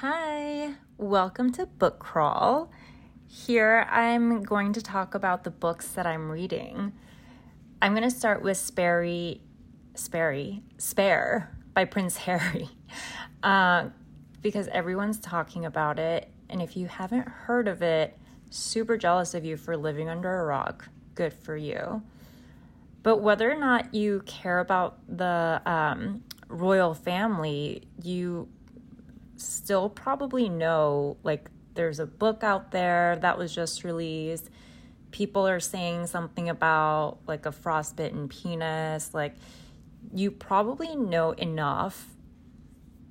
Hi, welcome to Book Crawl. Here I'm going to talk about the books that I'm reading. I'm going to start with Spare by Prince Harry because everyone's talking about it, and if you haven't heard of it, super jealous of you for living under a rock. Good for you. But whether or not you care about the royal family, you still probably know, like, there's a book out there that was just released. People are saying something about, like, a frostbitten penis. Like, you probably know enough,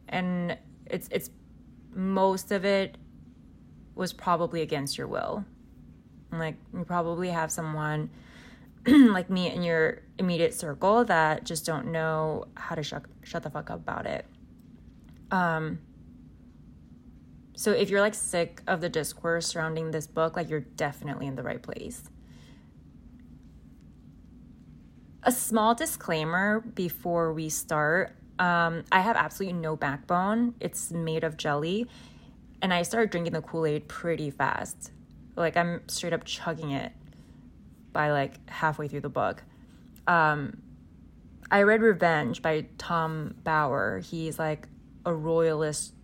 and it's most of it was probably against your will. Like, you probably have someone like me in your immediate circle that just don't know how to shut the fuck up about it. So if you're, like, sick of the discourse surrounding this book, like, you're definitely in the right place. A small disclaimer before we start. I have absolutely no backbone. It's made of jelly. And I started drinking the Kool-Aid pretty fast. Like, I'm straight up chugging it by, like, halfway through the book. I read Revenge by Tom Bauer. He's, like, a royalist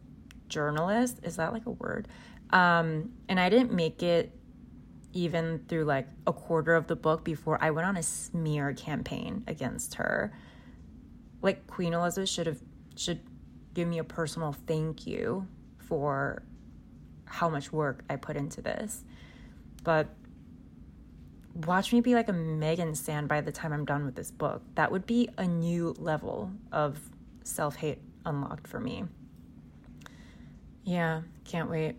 journalist, is that, like, a word? And I didn't make it even through, like, a quarter of the book before I went on a smear campaign against her. Like, Queen Elizabeth should give me a personal thank you for how much work I put into this. But watch me be like a Megan Stan by the time I'm done with this book. That would be a new level of self-hate unlocked for me. Yeah, can't wait.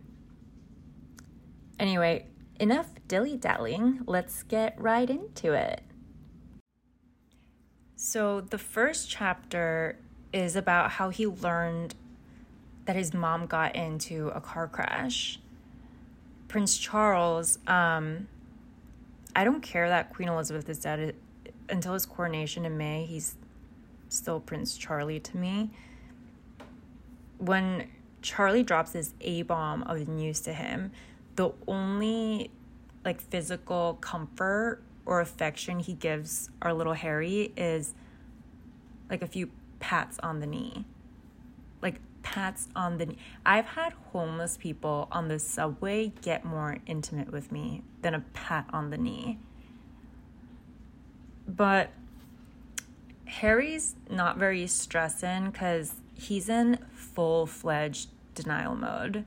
Anyway, enough dilly-dallying. Let's get right into it. So the first chapter is about how he learned that his mom got into a car crash. Prince Charles, I don't care that Queen Elizabeth is dead. Until his coronation in May, he's still Prince Charlie to me. When Charlie drops this A-bomb of news to him, the only, like, physical comfort or affection he gives our little Harry is, like, a few pats on the knee. Like, pats on the knee. I've had homeless people on the subway get more intimate with me than a pat on the knee. But Harry's not very stressin' because he's in full-fledged denial mode.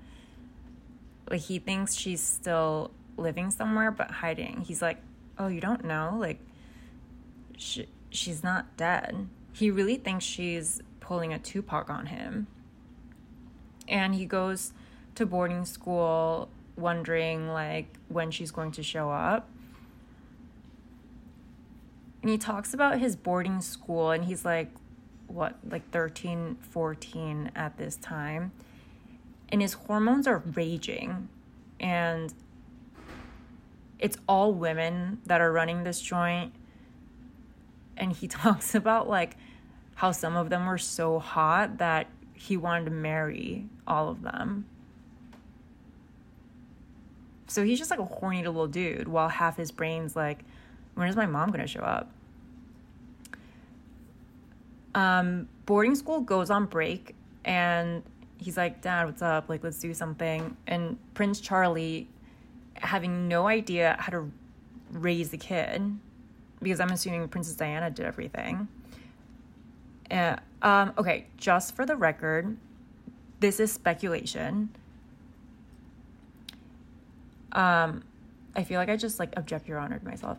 Like, he thinks she's still living somewhere but hiding. He's like, oh, you don't know? Like, she's not dead. He really thinks she's pulling a Tupac on him. And he goes to boarding school wondering, like, when she's going to show up. And he talks about his boarding school, and he's like, what, like 13, 14 at this time, and his hormones are raging, and it's all women that are running this joint. And he talks about, like, how some of them were so hot that he wanted to marry all of them. So he's just, like, a horny little dude while half his brain's like, when is my mom gonna show up? Boarding school goes on break, and he's like, Dad, what's up? Like, let's do something. And Prince Charlie, having no idea how to raise a kid, because I'm assuming Princess Diana did everything. Okay, just for the record, this is speculation. I feel like I just, like, object your honor to myself.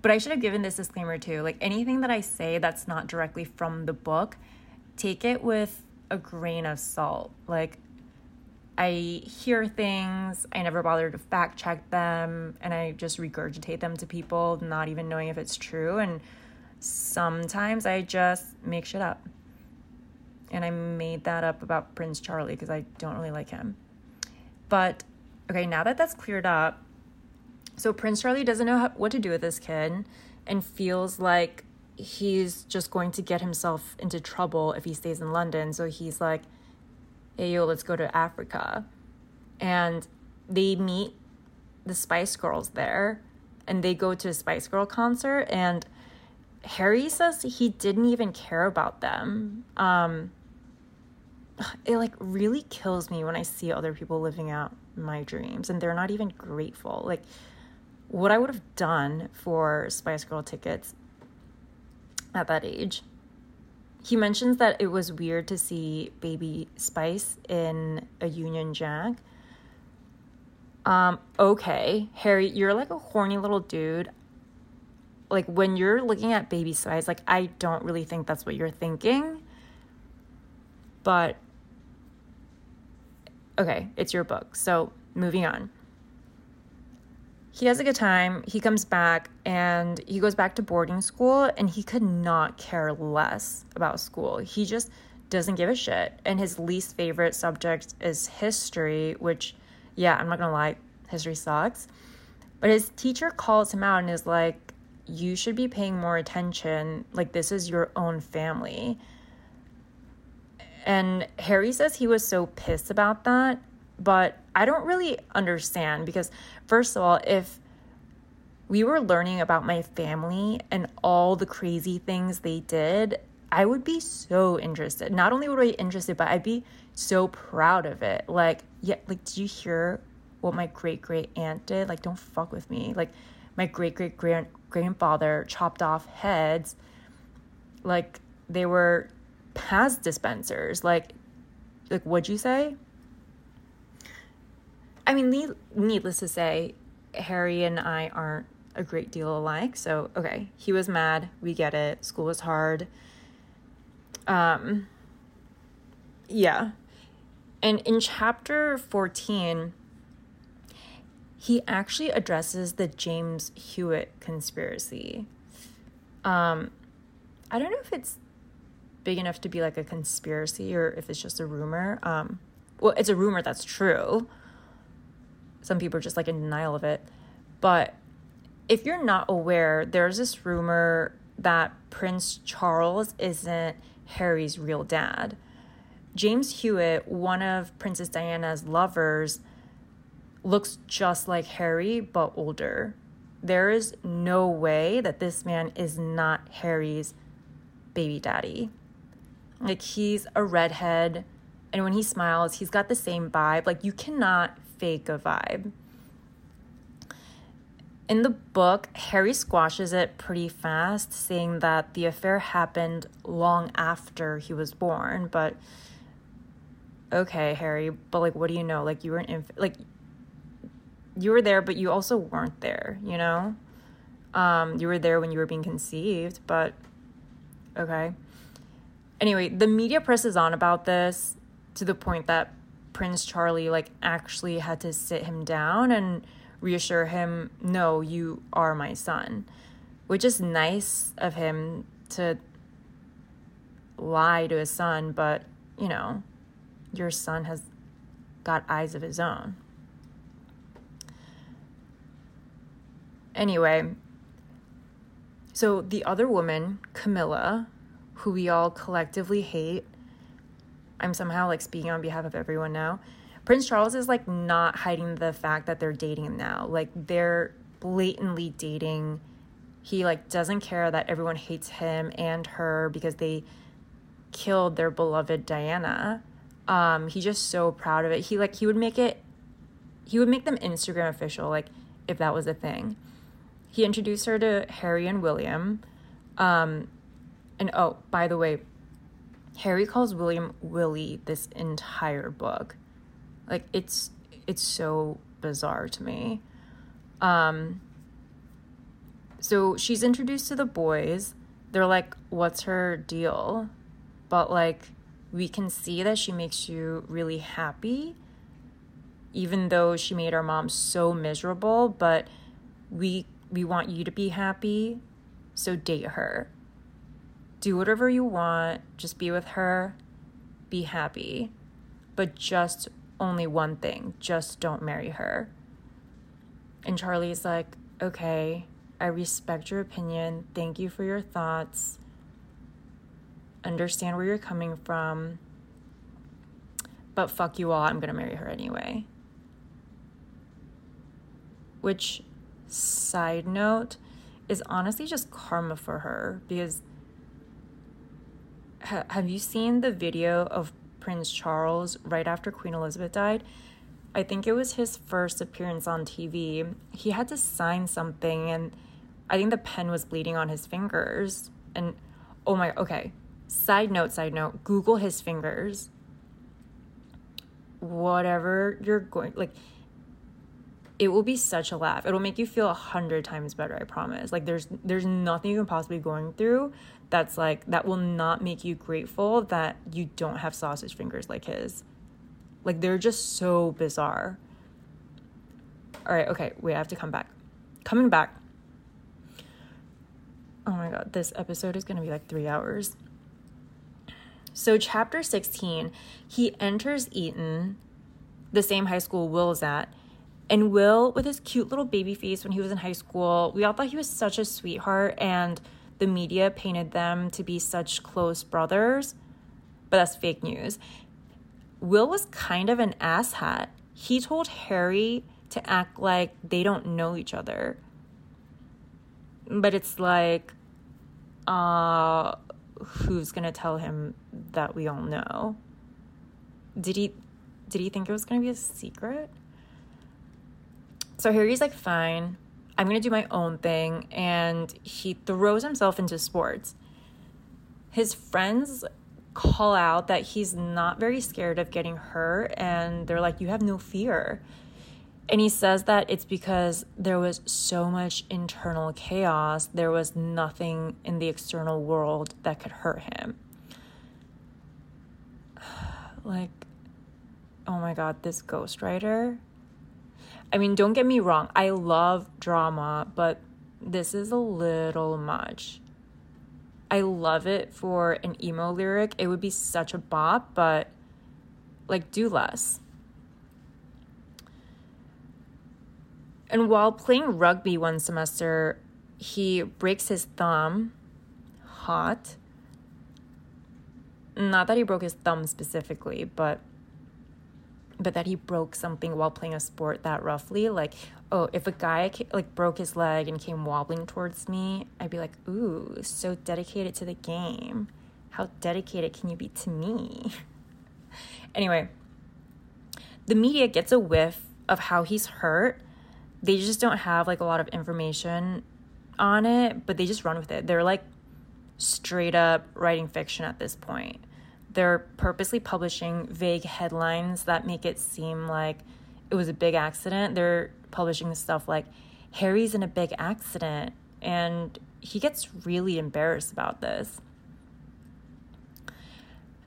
But I should have given this disclaimer too. Like, anything that I say that's not directly from the book, take it with a grain of salt. Like, I hear things, I never bother to fact check them, and I just regurgitate them to people, not even knowing if it's true. And sometimes I just make shit up. And I made that up about Prince Charlie because I don't really like him. But, okay, now that that's cleared up, so Prince Charlie doesn't know what to do with this kid and feels like he's just going to get himself into trouble if he stays in London. So he's like, hey, yo, let's go to Africa. And they meet the Spice Girls there, and they go to a Spice Girl concert, and Harry says he didn't even care about them. It like really kills me when I see other people living out my dreams and they're not even grateful. Like, what I would have done for Spice Girl tickets at that age. He mentions that it was weird to see Baby Spice in a Union Jack. Okay, Harry, you're like a horny little dude. Like, when you're looking at Baby Spice, like, I don't really think that's what you're thinking. But, okay, it's your book. So, moving on. He has a good time. He comes back and he goes back to boarding school, and he could not care less about school. He just doesn't give a shit. And his least favorite subject is history, which, yeah, I'm not going to lie, history sucks. But his teacher calls him out and is like, you should be paying more attention. Like, this is your own family. And Harry says he was so pissed about that, but I don't really understand, because first of all, if we were learning about my family and all the crazy things they did, I would be so interested. Not only would I be interested, but I'd be so proud of it. Like, yeah, like, did you hear what my great-great-aunt did? Like, don't fuck with me. Like, my great-great-grandfather chopped off heads. Like, they were Paz dispensers. Like, what'd you say? I mean, needless to say, Harry and I aren't a great deal alike. So, okay, he was mad. We get it. School was hard. Yeah. And in chapter 14, he actually addresses the James Hewitt conspiracy. I don't know if it's big enough to be like a conspiracy or if it's just a rumor. Well, it's a rumor that's true. Some people are just like in denial of it. But if you're not aware, there's this rumor that Prince Charles isn't Harry's real dad. James Hewitt, one of Princess Diana's lovers, looks just like Harry but older. There is no way that this man is not Harry's baby daddy. Like, he's a redhead, and when he smiles, he's got the same vibe. Like, you cannot fake a vibe. In the book, Harry squashes it pretty fast, saying that the affair happened long after he was born. But, okay, Harry, but, like, what do you know? Like, you were an infant. Like, you were there, but you also weren't there, you know? You were there when you were being conceived, but okay. Anyway, the media presses on about this to the point that Prince Charlie, like, actually had to sit him down and reassure him, no, you are my son, which is nice of him to lie to his son, but, you know, your son has got eyes of his own. Anyway, so the other woman, Camilla, who we all collectively hate, I'm somehow, like, speaking on behalf of everyone now. Prince Charles is, like, not hiding the fact that they're dating now. Like, they're blatantly dating. He, like, doesn't care that everyone hates him and her because they killed their beloved Diana. He's just so proud of it. He would make them Instagram official, like, if that was a thing. He introduced her to Harry and William. And, oh, by the way, Harry calls William Willie this entire book. Like, it's so bizarre to me. So she's introduced to the boys. They're like, what's her deal? But, like, we can see that she makes you really happy, even though she made our mom so miserable. But we want you to be happy, so date her. Do whatever you want. Just be with her. Be happy. But just only one thing. Just don't marry her. And Charlie's like, okay, I respect your opinion. Thank you for your thoughts. Understand where you're coming from. but fuck you all, I'm gonna marry her anyway. Which, side note, is honestly just karma for her, because have you seen the video of Prince Charles right after Queen Elizabeth died? I think it was his first appearance on TV. He had to sign something, and I think the pen was bleeding on his fingers. And oh my, okay, side note, Google his fingers. Whatever you're going, like, it will be such a laugh. It'll make you feel 100 times better, I promise. Like, there's nothing you can possibly be going through that's like, that will not make you grateful that you don't have sausage fingers like his. Like, they're just so bizarre. All right, okay, wait, I have to come back. Coming back. Oh my God, this episode is going to be like 3 hours. So chapter 16, he enters Eton, the same high school Will's at. And Will, with his cute little baby face when he was in high school, we all thought he was such a sweetheart, and the media painted them to be such close brothers. But that's fake news. Will was kind of an asshat. He told Harry to act like they don't know each other. But it's like, who's going to tell him that we all know? Did he think it was going to be a secret? So Harry's like, fine, I'm going to do my own thing. And he throws himself into sports. His friends call out that he's not very scared of getting hurt. And they're like, you have no fear. And he says that it's because there was so much internal chaos. There was nothing in the external world that could hurt him. Like, oh my God, this ghostwriter. I mean, don't get me wrong, I love drama, but this is a little much. I love it for an emo lyric. It would be such a bop, but like, do less. And while playing rugby one semester, he breaks his thumb. Hot. Not that he broke his thumb specifically, but that he broke something while playing a sport that roughly, like, oh, if a guy like broke his leg and came wobbling towards me, I'd be like, ooh, so dedicated to the game. How dedicated can you be to me? Anyway, the media gets a whiff of how he's hurt. They just don't have like a lot of information on it, but they just run with it. They're like straight up writing fiction at this point. They're purposely publishing vague headlines that make it seem like it was a big accident. They're publishing stuff like, Harry's in a big accident, and he gets really embarrassed about this.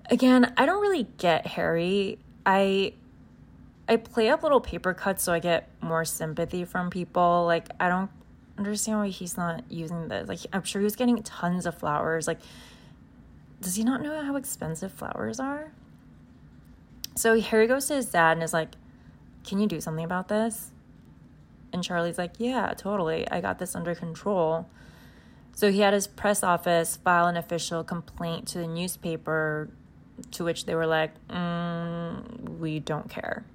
Again, I don't really get Harry. I play up little paper cuts so I get more sympathy from people. Like, I don't understand why he's not using this. Like, I'm sure he was getting tons of flowers. Like, does he not know how expensive flowers are? So Harry goes to his dad and is like, can you do something about this? And Charlie's like, yeah, totally. I got this under control. So he had his press office file an official complaint to the newspaper, to which they were like, we don't care.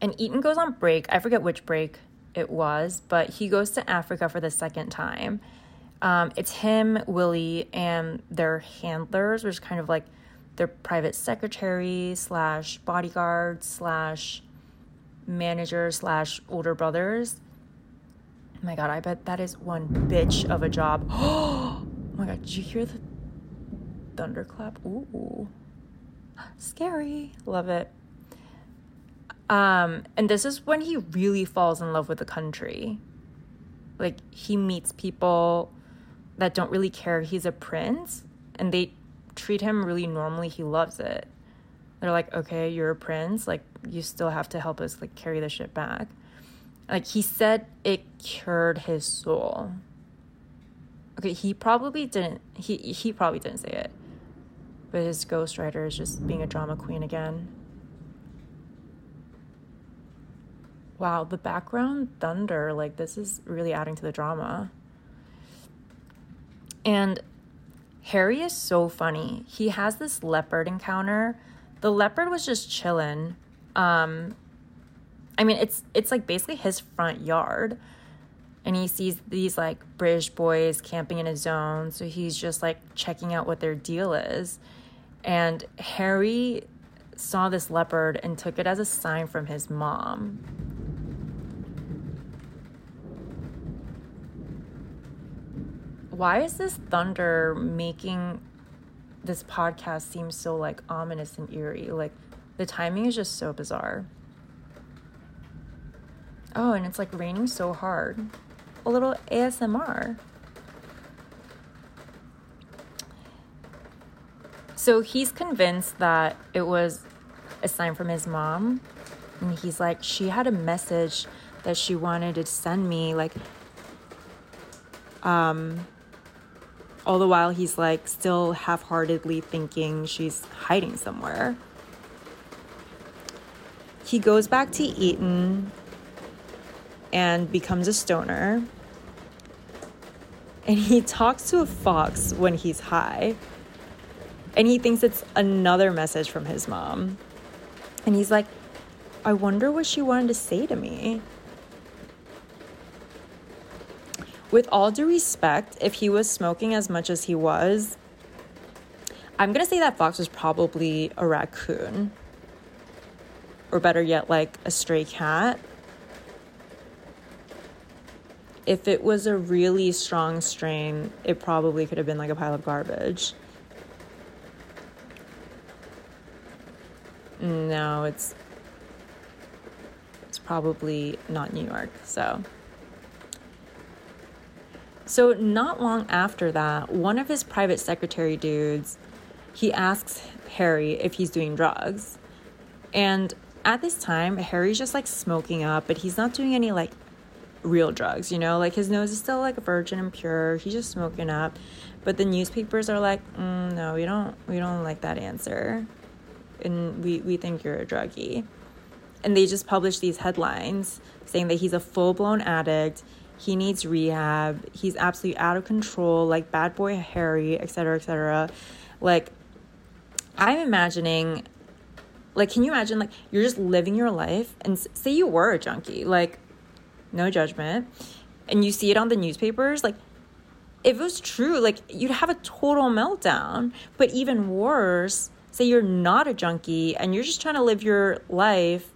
And Eton goes on break. I forget which break it was, but he goes to Africa for the second time. It's him, Willie, and their handlers, which is kind of like their private secretary / bodyguard / manager / older brothers. Oh my God, I bet that is one bitch of a job. Oh my God, did you hear the thunderclap? Ooh, scary. Love it. And this is when he really falls in love with the country. Like, he meets people that don't really care he's a prince, and they treat him really normally. He loves it. They're like, okay, you're a prince, like, you still have to help us, like, carry the shit back. Like, he said it cured his soul. Okay, he probably didn't say it, but his ghostwriter is just being a drama queen again. Wow, the background thunder, like, this is really adding to the drama. And Harry is so funny. He has this leopard encounter. The leopard was just chilling. I mean, it's like basically his front yard. And he sees these like British boys camping in his zone. So he's just like checking out what their deal is. And Harry saw this leopard and took it as a sign from his mom. Why is this thunder making this podcast seem so like ominous and eerie? Like the timing is just so bizarre. Oh, and it's like raining so hard. A little ASMR. So he's convinced that it was a sign from his mom. And he's like, she had a message that she wanted to send me. Like, all the while he's like still half-heartedly thinking she's hiding somewhere. He goes back to Eton and becomes a stoner. And he talks to a fox when he's high. And he thinks it's another message from his mom. And he's like, I wonder what she wanted to say to me. With all due respect, if he was smoking as much as he was, I'm going to say that fox was probably a raccoon. Or better yet, like a stray cat. If it was a really strong strain, it probably could have been like a pile of garbage. No, it's probably not New York, so not long after that, one of his private secretary dudes, he asks Harry if he's doing drugs. And at this time, Harry's just like smoking up, but he's not doing any like real drugs, you know, like his nose is still like virgin and pure. He's just smoking up. But the newspapers are like, no, we don't like that answer. And we think you're a druggie. And they just published these headlines saying that he's a full-blown addict, he needs rehab, he's absolutely out of control, like bad boy Harry, etc., etc. Like, I'm imagining, like, can you imagine, like, you're just living your life, and say you were a junkie, like, no judgment, and you see it on the newspapers, like, if it was true, like, you'd have a total meltdown. But even worse, say you're not a junkie and you're just trying to live your life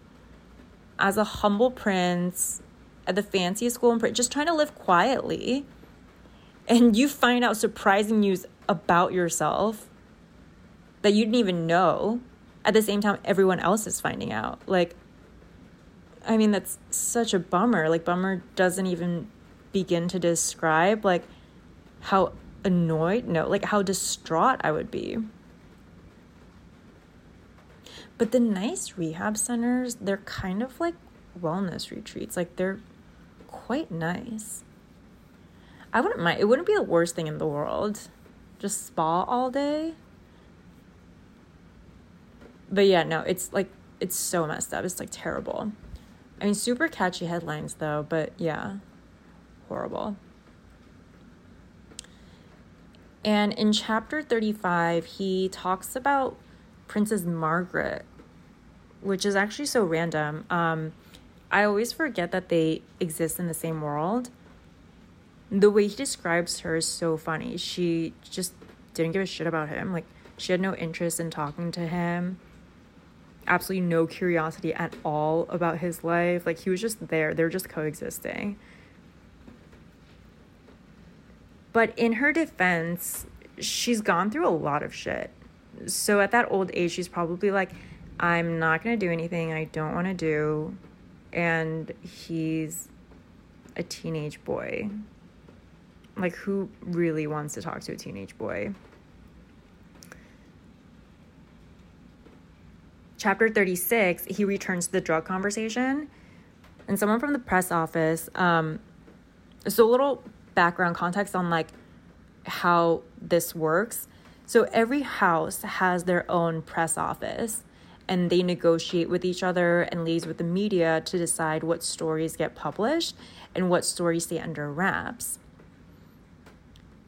as a humble prince at the fanciest school in Britain, just trying to live quietly, and you find out surprising news about yourself that you didn't even know at the same time everyone else is finding out. Like, I mean, that's such a bummer. Like, bummer doesn't even begin to describe like how annoyed, no, like how distraught I would be. But the nice rehab centers, they're kind of like wellness retreats. Like, they're quite nice. I wouldn't mind. It wouldn't be the worst thing in the world. Just spa all day. But yeah, no, it's like, it's so messed up. It's like terrible. I mean, super catchy headlines though, but yeah, horrible. And in chapter 35, he talks about Princess Margaret, which is actually so random. I always forget that they exist in the same world. The way he describes her is so funny. She just didn't give a shit about him. Like, she had no interest in talking to him. Absolutely no curiosity at all about his life. Like, he was just there. They were just coexisting. But in her defense, she's gone through a lot of shit. So at that old age, she's probably like, I'm not going to do anything I don't want to do. And he's a teenage boy. Like, who really wants to talk to a teenage boy? Chapter 36, he returns to the drug conversation. And someone from the press office, so a little background context on, like, how this works. So every house has their own press office, and they negotiate with each other and liaise with the media to decide what stories get published and what stories stay under wraps.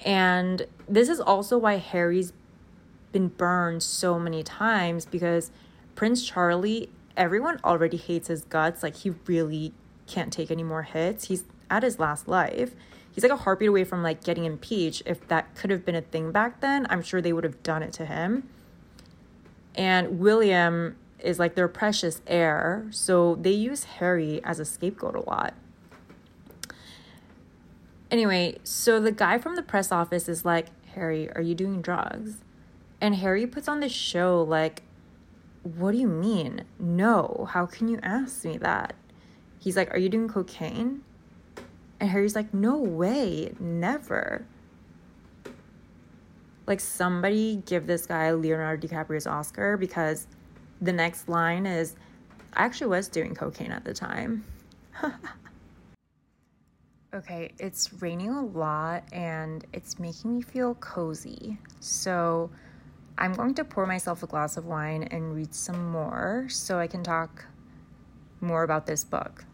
And this is also why Harry's been burned so many times, because Prince Charlie, everyone already hates his guts. Like, he really can't take any more hits. He's at his last life. He's like a heartbeat away from like getting impeached. If that could have been a thing back then, I'm sure they would have done it to him. And William is like their precious heir, so they use Harry as a scapegoat a lot. Anyway, so the guy from the press office is like, Harry, are you doing drugs? And Harry puts on this show like, what do you mean? No, how can you ask me that? He's like, are you doing cocaine? And Harry's like, no way, never. Like, somebody give this guy Leonardo DiCaprio's Oscar, because the next line is, I actually was doing cocaine at the time. Okay, it's raining a lot and it's making me feel cozy. So I'm going to pour myself a glass of wine and read some more so I can talk more about this book.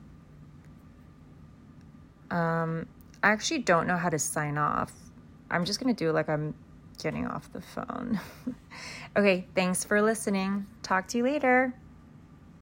I actually don't know how to sign off. I'm just going to do like I'm getting off the phone. Okay, thanks for listening. Talk to you later.